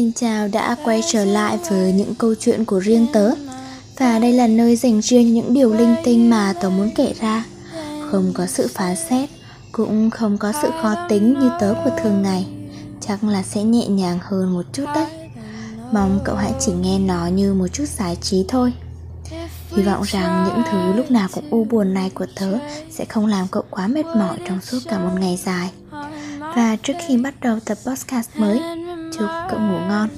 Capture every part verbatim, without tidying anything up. Xin chào, đã quay trở lại với những câu chuyện của riêng tớ. Và đây là nơi dành riêng những điều linh tinh mà tớ muốn kể ra. Không có sự phán xét, cũng không có sự khó tính như tớ của thường ngày. Chắc là sẽ nhẹ nhàng hơn một chút đấy. Mong cậu hãy chỉ nghe nó như một chút giải trí thôi. Hy vọng rằng những thứ lúc nào cũng u buồn này của tớ sẽ không làm cậu quá mệt mỏi trong suốt cả một ngày dài. Và trước khi bắt đầu tập podcast mới, chúc cậu ngủ ngon.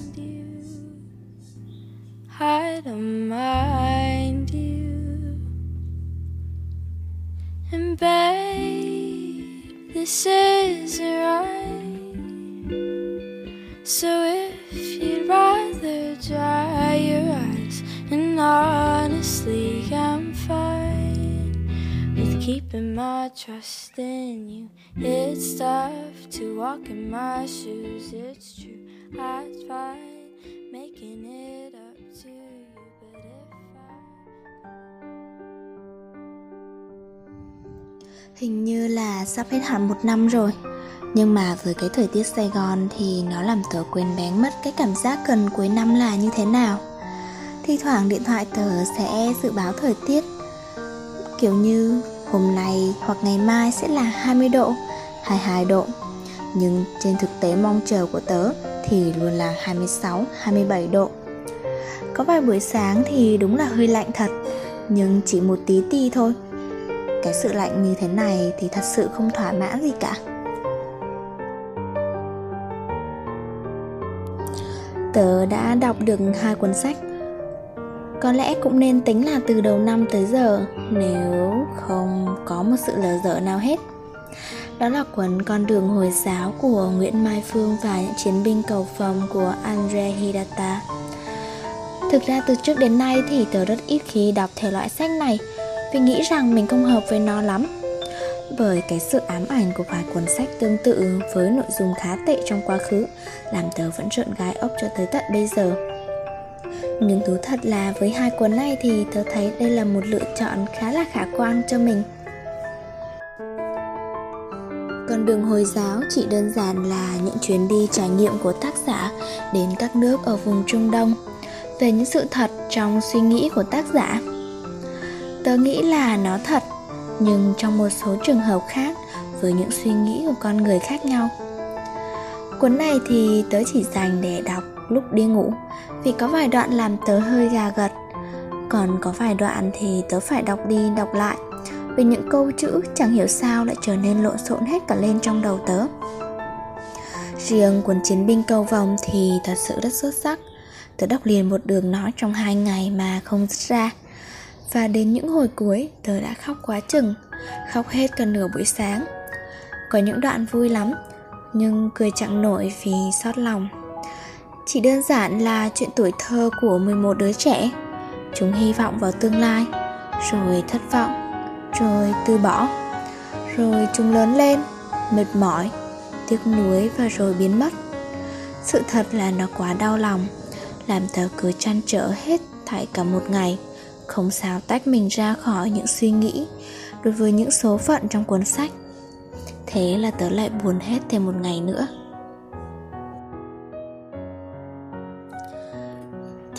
Keeping my trust in you, it's tough to walk in my shoes, it's true, I tried making it up to you, but if I... Hình như là sắp hết hẳn một năm rồi. Nhưng mà với cái thời tiết Sài Gòn thì nó làm tớ quên bén mất cái cảm giác gần cuối năm là như thế nào. Thi thoảng điện thoại tớ sẽ dự báo thời tiết, kiểu như hôm nay hoặc ngày mai sẽ là hai mươi độ, hai mươi hai độ. Nhưng trên thực tế mong chờ của tớ thì luôn là hai mươi sáu, hai mươi bảy độ. Có vài buổi sáng thì đúng là hơi lạnh thật, nhưng chỉ một tí ti thôi. Cái sự lạnh như thế này thì thật sự không thỏa mãn gì cả. Tớ đã đọc được hai cuốn sách. Có lẽ cũng nên tính là từ đầu năm tới giờ, nếu không có một sự lờ dở nào hết. Đó là cuốn Con đường Hồi giáo của Nguyễn Mai Phương và Những chiến binh cầu phòng của Andre Hirata. Thực ra từ trước đến nay thì tớ rất ít khi đọc thể loại sách này, vì nghĩ rằng mình không hợp với nó lắm. Bởi cái sự ám ảnh của vài cuốn sách tương tự với nội dung khá tệ trong quá khứ làm tớ vẫn trợn gai ốc cho tới tận bây giờ. Nhưng thú thật là với hai cuốn này thì tớ thấy đây là một lựa chọn khá là khả quan cho mình. Con đường Hồi giáo chỉ đơn giản là những chuyến đi trải nghiệm của tác giả đến các nước ở vùng Trung Đông, về những sự thật trong suy nghĩ của tác giả. Tớ nghĩ là nó thật, nhưng trong một số trường hợp khác với những suy nghĩ của con người khác nhau. Cuốn này thì tớ chỉ dành để đọc lúc đi ngủ, vì có vài đoạn làm tớ hơi gà gật. Còn có vài đoạn thì tớ phải đọc đi đọc lại, vì những câu chữ chẳng hiểu sao lại trở nên lộn xộn hết cả lên trong đầu tớ. Riêng cuốn Chiến binh cầu vòng thì thật sự rất xuất sắc. Tớ đọc liền một đường nói trong hai ngày mà không dứt ra. Và đến những hồi cuối tớ đã khóc quá chừng, khóc hết cả nửa buổi sáng. Có những đoạn vui lắm, nhưng cười chẳng nổi vì xót lòng. Chỉ đơn giản là chuyện tuổi thơ của mười một đứa trẻ. Chúng hy vọng vào tương lai, rồi thất vọng, rồi từ bỏ. Rồi chúng lớn lên, mệt mỏi, tiếc nuối và rồi biến mất. Sự thật là nó quá đau lòng, làm tớ cứ trăn trở hết thảy cả một ngày, không sao tách mình ra khỏi những suy nghĩ đối với những số phận trong cuốn sách. Thế là tớ lại buồn hết thêm một ngày nữa.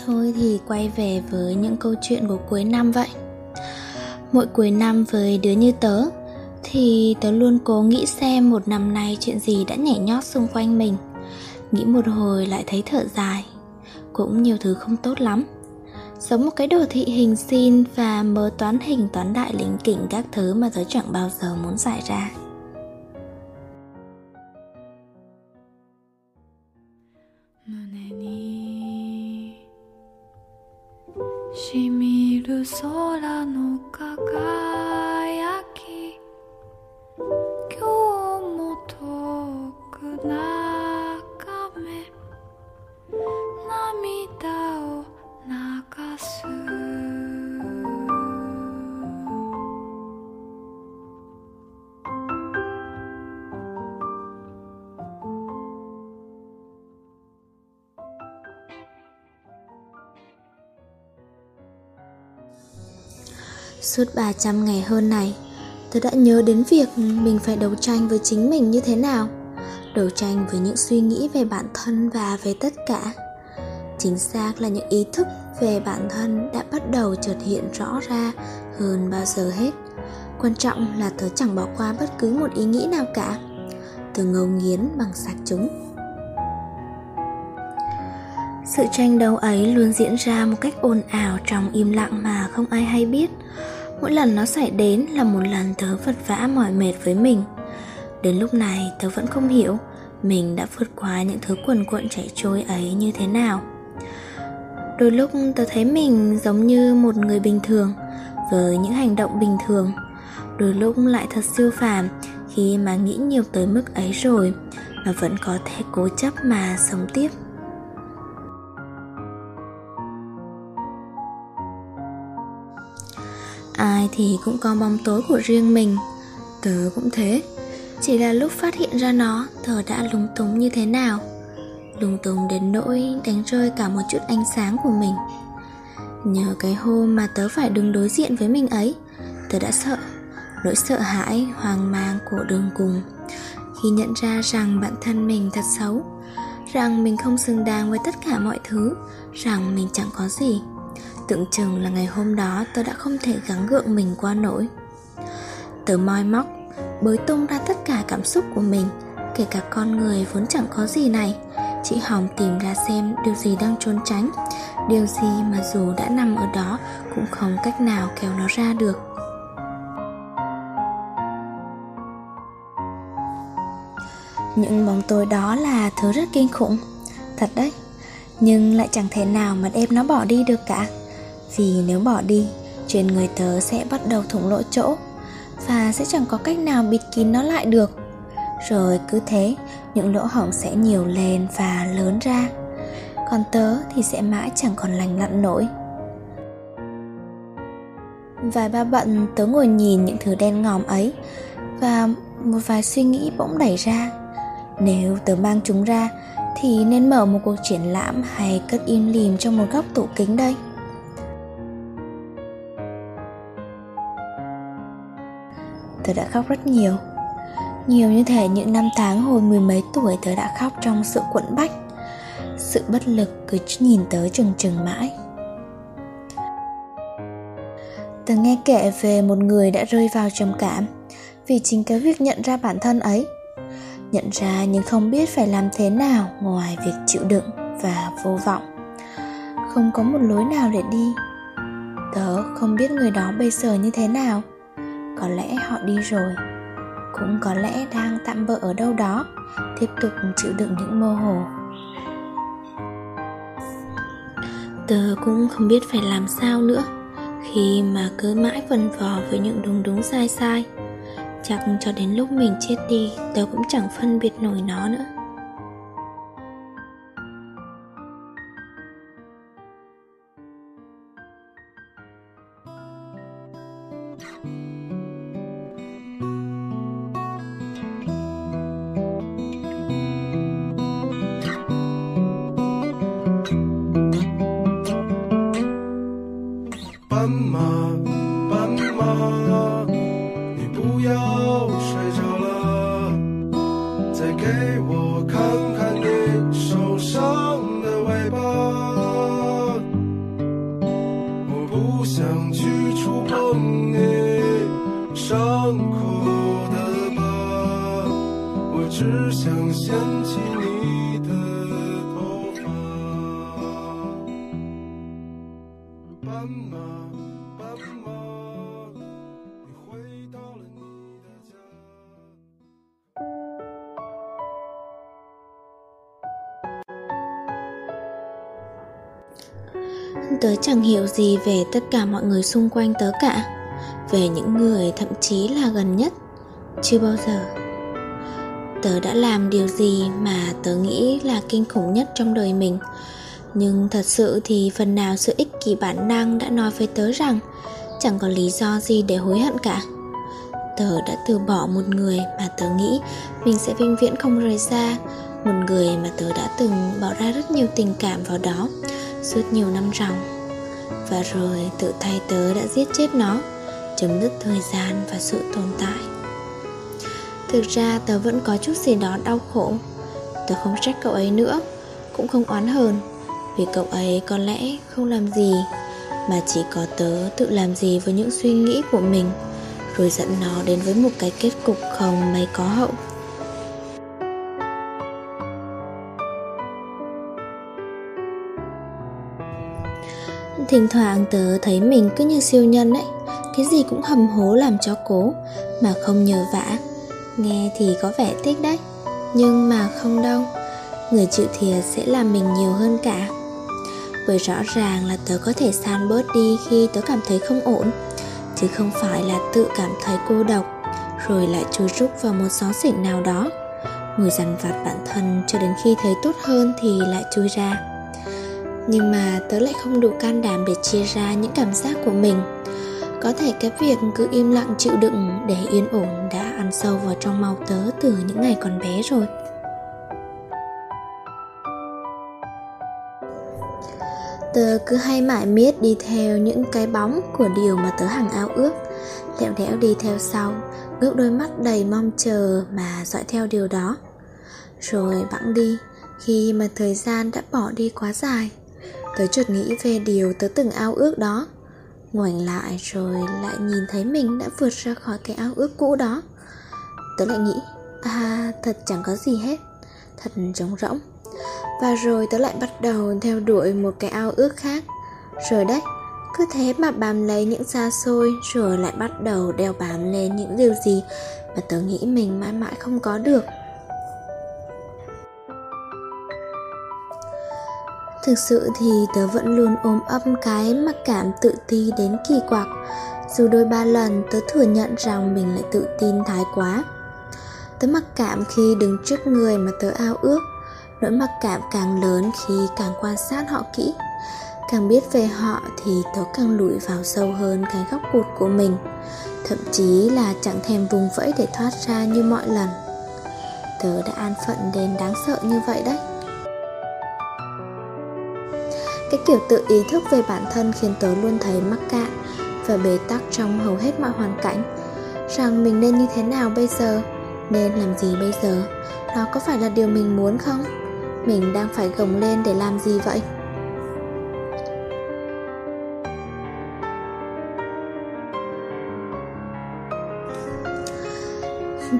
Thôi thì quay về với những câu chuyện của cuối năm vậy. Mỗi cuối năm với đứa như tớ thì tớ luôn cố nghĩ xem một năm nay chuyện gì đã nhảy nhót xung quanh mình. Nghĩ một hồi lại thấy thở dài, cũng nhiều thứ không tốt lắm. Sống một cái đồ thị hình sin và mớ toán hình toán đại lỉnh kỉnh các thứ mà tớ chẳng bao giờ muốn giải ra. Suốt ba trăm ngày hơn này, tớ đã nhớ đến việc mình phải đấu tranh với chính mình như thế nào. đấu tranh với những suy nghĩ về bản thân và về tất cả. Chính xác là những ý thức về bản thân đã bắt đầu chợt hiện rõ ra hơn bao giờ hết. Quan trọng là tớ chẳng bỏ qua bất cứ một ý nghĩ nào cả. Tớ ngấu nghiến bằng xác chúng. Sự tranh đấu ấy luôn diễn ra một cách ồn ào trong im lặng mà không ai hay biết. Mỗi lần nó xảy đến là một lần tớ vật vã mỏi mệt với mình. Đến lúc này tớ vẫn không hiểu mình đã vượt qua những thứ cuồn cuộn chảy trôi ấy như thế nào. Đôi lúc tớ thấy mình giống như một người bình thường với những hành động bình thường. Đôi lúc lại thật siêu phàm khi mà nghĩ nhiều tới mức ấy rồi mà vẫn có thể cố chấp mà sống tiếp. Ai thì cũng có bóng tối của riêng mình. Tớ cũng thế. Chỉ là lúc phát hiện ra nó, tớ đã lúng túng như thế nào. Lúng túng đến nỗi đánh rơi cả một chút ánh sáng của mình. Nhờ cái hôm mà tớ phải đứng đối diện với mình ấy, tớ đã sợ. Nỗi sợ hãi, hoang mang của đường cùng khi nhận ra rằng bản thân mình thật xấu, rằng mình không xứng đáng với tất cả mọi thứ, rằng mình chẳng có gì. Tưởng chừng là ngày hôm đó tớ đã không thể gắng gượng mình qua nổi. Tớ moi móc, bới tung ra tất cả cảm xúc của mình, kể cả con người vốn chẳng có gì này. Chị hòng tìm ra xem điều gì đang trốn tránh, điều gì mà dù đã nằm ở đó cũng không cách nào kéo nó ra được. Những bóng tối đó là thứ rất kinh khủng, thật đấy. Nhưng lại chẳng thể nào mà đem nó bỏ đi được cả. Vì nếu bỏ đi, trên người tớ sẽ bắt đầu thủng lỗ chỗ, và sẽ chẳng có cách nào bịt kín nó lại được. Rồi cứ thế, những lỗ hổng sẽ nhiều lên và lớn ra. Còn tớ thì sẽ mãi chẳng còn lành lặn nổi. Vài ba bận tớ ngồi nhìn những thứ đen ngòm ấy, và một vài suy nghĩ bỗng đẩy ra. Nếu tớ mang chúng ra thì nên mở một cuộc triển lãm hay cất im lìm trong một góc tủ kính đây. Tớ đã khóc rất nhiều. Nhiều như thể những năm tháng hồi mười mấy tuổi tớ đã khóc trong sự quẫn bách. Sự bất lực cứ nhìn tớ chừng chừng mãi. Tớ nghe kể về một người đã rơi vào trầm cảm vì chính cái việc nhận ra bản thân ấy. Nhận ra nhưng không biết phải làm thế nào ngoài việc chịu đựng và vô vọng. Không có một lối nào để đi. Tớ không biết người đó bây giờ như thế nào. Có lẽ họ đi rồi, cũng có lẽ đang tạm bợ ở đâu đó, tiếp tục chịu đựng những mơ hồ. Tớ cũng không biết phải làm sao nữa khi mà cứ mãi vần vò với những đúng đúng sai sai. Chắc cho đến lúc mình chết đi, tớ cũng chẳng phân biệt nổi nó nữa. Tớ chẳng hiểu gì về tất cả mọi người xung quanh tớ cả, về những người thậm chí là gần nhất. Chưa bao giờ. Tớ đã làm điều gì mà tớ nghĩ là kinh khủng nhất trong đời mình. Nhưng thật sự thì phần nào sự ích kỷ bản năng đã nói với tớ rằng chẳng có lý do gì để hối hận cả. Tớ đã từ bỏ một người mà tớ nghĩ mình sẽ vĩnh viễn không rời xa, một người mà tớ đã từng bỏ ra rất nhiều tình cảm vào đó suốt nhiều năm rằng. Và rồi tự tay tớ đã giết chết nó, chấm dứt thời gian và sự tồn tại. Thực ra tớ vẫn có chút gì đó đau khổ. Tớ không trách cậu ấy nữa, cũng không oán hờn, vì cậu ấy có lẽ không làm gì, mà chỉ có tớ tự làm gì với những suy nghĩ của mình, rồi dẫn nó đến với một cái kết cục không may có hậu. Thỉnh thoảng tớ thấy mình cứ như siêu nhân ấy, cái gì cũng hầm hố làm cho cố mà không nhờ vả. Nghe thì có vẻ thích đấy, nhưng mà không đâu, người chịu thiệt sẽ là mình nhiều hơn cả. Bởi rõ ràng là tớ có thể san bớt đi khi tớ cảm thấy không ổn, chứ không phải là tự cảm thấy cô độc rồi lại chui rúc vào một xó xỉnh nào đó, ngồi dằn vặt bản thân cho đến khi thấy tốt hơn thì lại chui ra. Nhưng mà tớ lại không đủ can đảm để chia ra những cảm giác của mình. Có thể cái việc cứ im lặng chịu đựng để yên ổn đã ăn sâu vào trong máu tớ từ những ngày còn bé rồi. Tớ cứ hay mải miết đi theo những cái bóng của điều mà tớ hằng ao ước, lẹo đẽo đi theo sau, ước đôi mắt đầy mong chờ mà dõi theo điều đó. Rồi bẵng đi, khi mà thời gian đã bỏ đi quá dài, tớ chợt nghĩ về điều tớ từng ao ước đó, ngoảnh lại rồi lại nhìn thấy mình đã vượt ra khỏi cái ao ước cũ đó. Tớ lại nghĩ, à, thật chẳng có gì hết, thật trống rỗng. Và rồi tớ lại bắt đầu theo đuổi một cái ao ước khác. Rồi đấy, cứ thế mà bám lấy những xa xôi, rồi lại bắt đầu đeo bám lên những điều gì mà tớ nghĩ mình mãi mãi không có được. Thực sự thì tớ vẫn luôn ôm ấp cái mặc cảm tự ti đến kỳ quặc, dù đôi ba lần tớ thừa nhận rằng mình lại tự tin thái quá. Tớ mặc cảm khi đứng trước người mà tớ ao ước, nỗi mặc cảm càng lớn khi càng quan sát họ kỹ, càng biết về họ thì tớ càng lủi vào sâu hơn cái góc cụt của mình, thậm chí là chẳng thèm vùng vẫy để thoát ra như mọi lần. Tớ đã an phận đến đáng sợ như vậy đấy. Cái kiểu tự ý thức về bản thân khiến tớ luôn thấy mắc cạn và bế tắc trong hầu hết mọi hoàn cảnh, rằng mình nên như thế nào bây giờ, nên làm gì bây giờ, đó có phải là điều mình muốn không, mình đang phải gồng lên để làm gì vậy.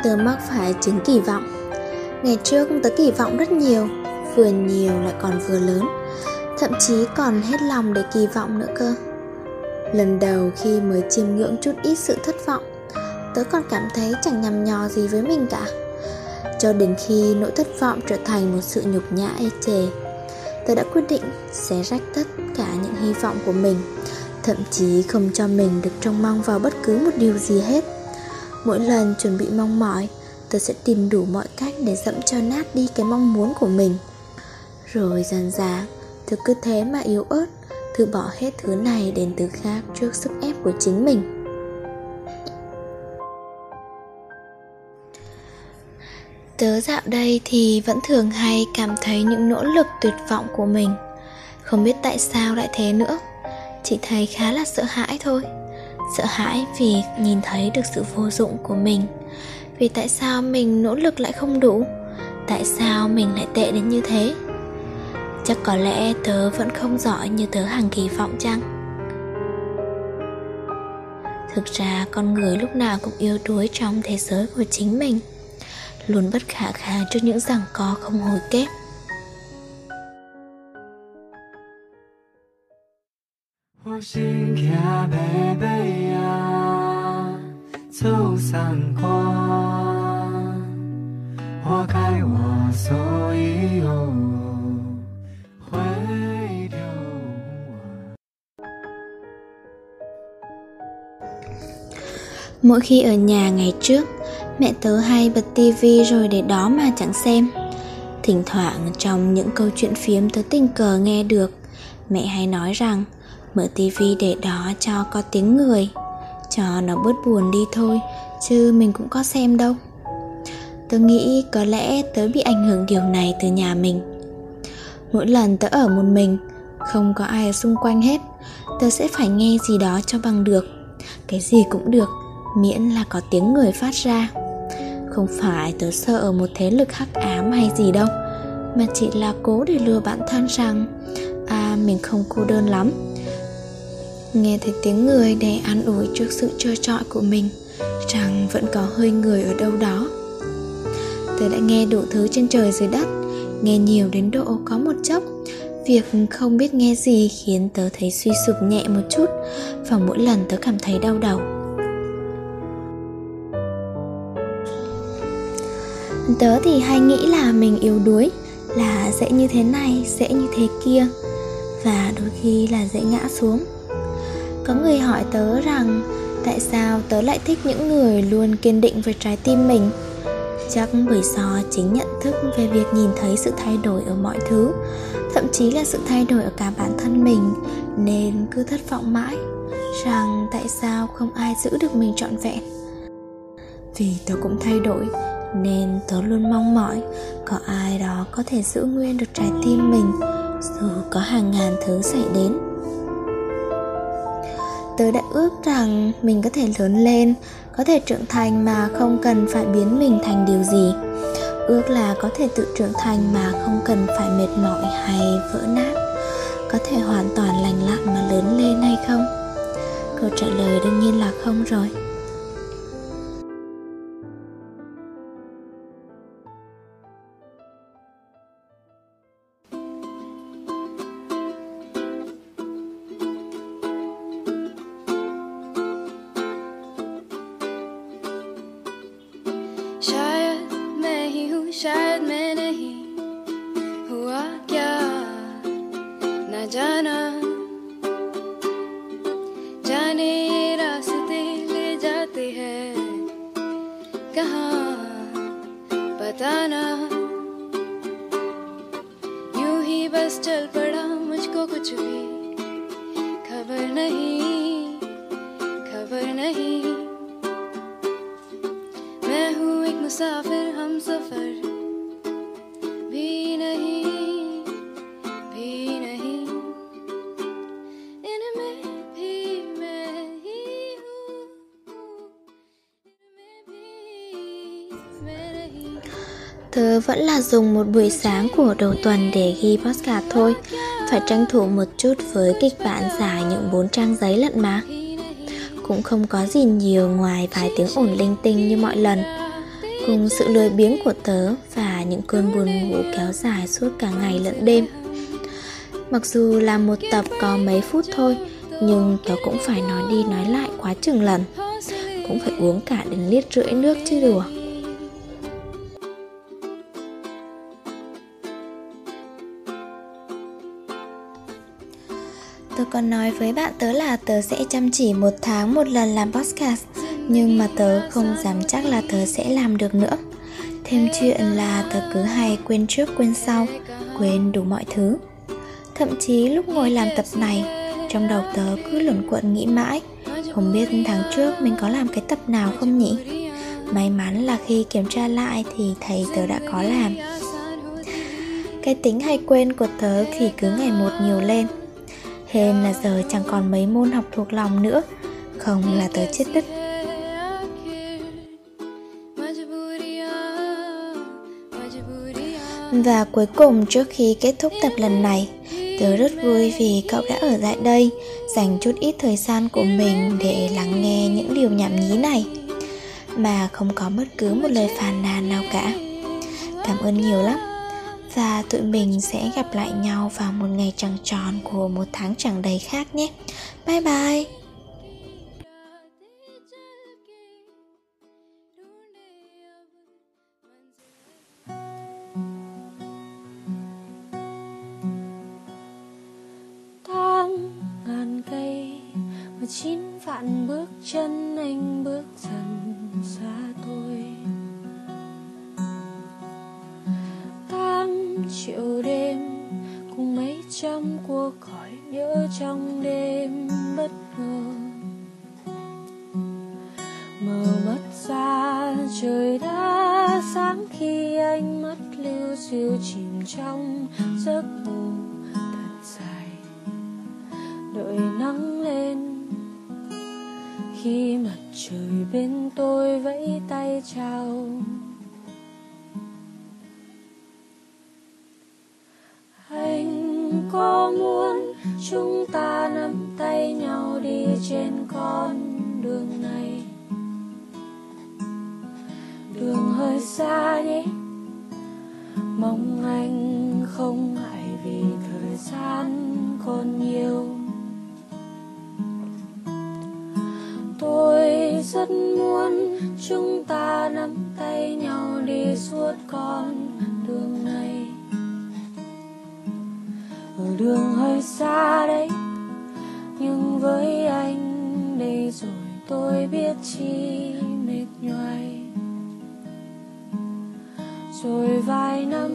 Tớ mắc phải chứng kỳ vọng. Ngày trước tớ kỳ vọng rất nhiều, vừa nhiều lại còn vừa lớn, thậm chí còn hết lòng để kỳ vọng nữa cơ. Lần đầu khi mới chiêm ngưỡng chút ít sự thất vọng, tớ còn cảm thấy chẳng nhằm nhò gì với mình cả, cho đến khi nỗi thất vọng trở thành một sự nhục nhã ê chề. Tớ đã quyết định xé rách tất cả những hy vọng của mình, thậm chí không cho mình được trông mong vào bất cứ một điều gì hết. Mỗi lần chuẩn bị mong mỏi, tớ sẽ tìm đủ mọi cách để dẫm cho nát đi cái mong muốn của mình. Rồi dần dà, tớ cứ thế mà yếu ớt, từ bỏ hết thứ này đến thứ khác trước sức ép của chính mình. Tớ dạo đây thì vẫn thường hay cảm thấy những nỗ lực tuyệt vọng của mình. Không biết tại sao lại thế nữa, chỉ thấy khá là sợ hãi thôi. Sợ hãi vì nhìn thấy được sự vô dụng của mình, vì tại sao mình nỗ lực lại không đủ, tại sao mình lại tệ đến như thế. Chắc có lẽ tớ vẫn không giỏi như tớ hằng kỳ vọng chăng. Thực ra con người lúc nào cũng yếu đuối trong thế giới của chính mình, luôn bất khả kháng trước những giằng co không hồi kết. Mỗi khi ở nhà ngày trước, mẹ tớ hay bật tivi rồi để đó mà chẳng xem. Thỉnh thoảng trong những câu chuyện phiếm tớ tình cờ nghe được, mẹ hay nói rằng mở tivi để đó cho có tiếng người, cho nó bớt buồn đi thôi, chứ mình cũng có xem đâu. Tớ nghĩ có lẽ tớ bị ảnh hưởng điều này từ nhà mình. Mỗi lần tớ ở một mình, không có ai ở xung quanh hết, tớ sẽ phải nghe gì đó cho bằng được, cái gì cũng được, miễn là có tiếng người phát ra. Không phải tớ sợ một thế lực hắc ám hay gì đâu, mà chỉ là cố để lừa bản thân rằng à, mình không cô đơn lắm. Nghe thấy tiếng người để an ủi trước sự trơ trọi của mình, rằng vẫn có hơi người ở đâu đó. Tớ đã nghe đủ thứ trên trời dưới đất, nghe nhiều đến độ có một chốc việc không biết nghe gì khiến tớ thấy suy sụp nhẹ một chút, và mỗi lần tớ cảm thấy đau đầu. Tớ thì hay nghĩ là mình yếu đuối, là sẽ như thế này, sẽ như thế kia, và đôi khi là dễ ngã xuống. Có người hỏi tớ rằng tại sao tớ lại thích những người luôn kiên định với trái tim mình. Chắc bởi do chính nhận thức về việc nhìn thấy sự thay đổi ở mọi thứ, thậm chí là sự thay đổi ở cả bản thân mình, nên cứ thất vọng mãi rằng tại sao không ai giữ được mình trọn vẹn. Vì tớ cũng thay đổi nên tớ luôn mong mỏi có ai đó có thể giữ nguyên được trái tim mình, dù có hàng ngàn thứ xảy đến. Tớ đã ước rằng mình có thể lớn lên, có thể trưởng thành mà không cần phải biến mình thành điều gì. Ước là có thể tự trưởng thành mà không cần phải mệt mỏi hay vỡ nát, có thể hoàn toàn lành lặn mà lớn lên hay không? Câu trả lời đương nhiên là không rồi. शायद मैं नहीं हुआ क्या ना जाना, जाने ये रास्ते ले जाते हैं कहाँ पता ना, यूं ही बस चल पड़ा मुझको कुछ भी खबर नहीं, खबर नहीं। मैं हूँ एक मुसाफिर हम सफर Tớ vẫn là dùng một buổi sáng của đầu tuần để ghi podcast thôi. Phải tranh thủ một chút với kịch bản dài những bốn trang giấy lận mà. Cũng không có gì nhiều ngoài vài tiếng ồn linh tinh như mọi lần. Cùng sự lười biếng của tớ và những cơn buồn ngủ kéo dài suốt cả ngày lẫn đêm. Mặc dù là một tập có mấy phút thôi, nhưng tớ cũng phải nói đi nói lại quá chừng lần. Cũng phải uống cả đến lít rưỡi nước chứ đùa. Tớ còn nói với bạn tớ là tớ sẽ chăm chỉ một tháng một lần làm podcast, nhưng mà tớ không dám chắc là tớ sẽ làm được nữa. Thêm chuyện là tớ cứ hay quên trước quên sau, quên đủ mọi thứ. Thậm chí lúc ngồi làm tập này, trong đầu tớ cứ luẩn quẩn nghĩ mãi, không biết tháng trước mình có làm cái tập nào không nhỉ. May mắn là khi kiểm tra lại thì thấy tớ đã có làm. Cái tính hay quên của tớ thì cứ ngày một nhiều lên, hên là giờ chẳng còn mấy môn học thuộc lòng nữa, không là tớ chết đứt. Và cuối cùng, trước khi kết thúc tập lần này, tớ rất vui vì cậu đã ở lại đây, dành chút ít thời gian của mình để lắng nghe những điều nhảm nhí này, mà không có bất cứ một lời phàn nàn nào cả. Cảm ơn nhiều lắm. Và tụi mình sẽ gặp lại nhau vào một ngày trăng tròn của một tháng chẳng đầy khác nhé. Bye bye! Tháng ngàn cây và chín vạn bước chân, anh bước dần xa tôi. Triệu đêm cùng mấy trăm cuộc gọi nhớ trong đêm bất ngờ, mờ mất ra trời đã sáng khi ánh mắt liêu xiêu chìm trong giấc ngủ thật dài, đợi nắng lên khi mặt trời bên tôi vẫy tay chào. có muốn chúng ta nắm tay nhau đi trên con đường này. Đường hơi xa nhé, mong anh không ngại vì thời gian còn nhiều. Tôi rất muốn chúng ta nắm tay nhau đi suốt con đường này. Ở đường hơi xa đấy, nhưng với anh đây rồi tôi biết chi mệt nhoài. Rồi vài năm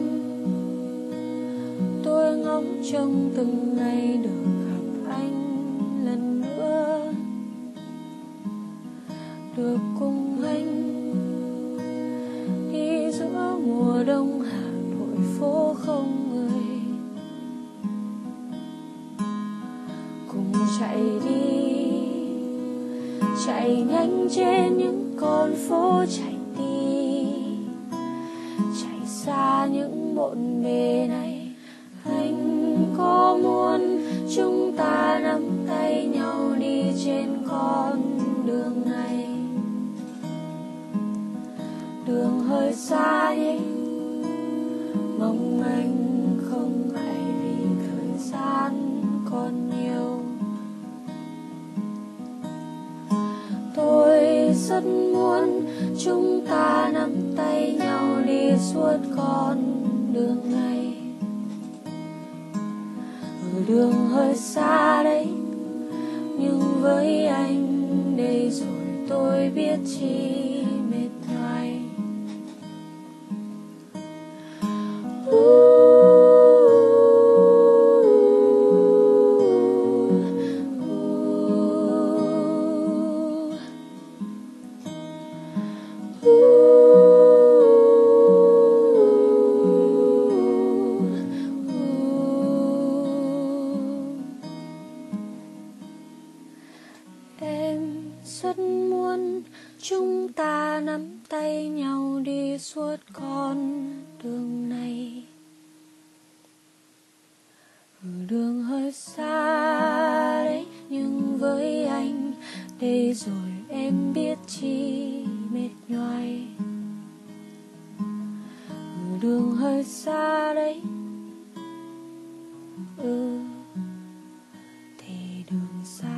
tôi ngóng trông từng ngày được gặp anh lần nữa, được cùng anh đi giữa mùa đông Hà Nội phố không người, cùng chạy đi chạy nhanh trên những con phố chạy đi chạy xa những bộn bề này. Anh có muốn chúng ta nắm tay nhau đi trên con đường này. Đường hơi xa nhé, mong anh không ngại vì thời gian còn nhiều. Tôi rất muốn chúng ta nắm tay nhau đi suốt con đường này. Ở đường hơi xa đấy, nhưng với anh đây rồi tôi biết chi. Rất muốn chúng ta nắm tay nhau đi suốt con đường này. Ở đường hơi xa đấy, nhưng với anh đây rồi em biết chi mệt nhoài. Ở đường hơi xa đấy, ừ, thì đường xa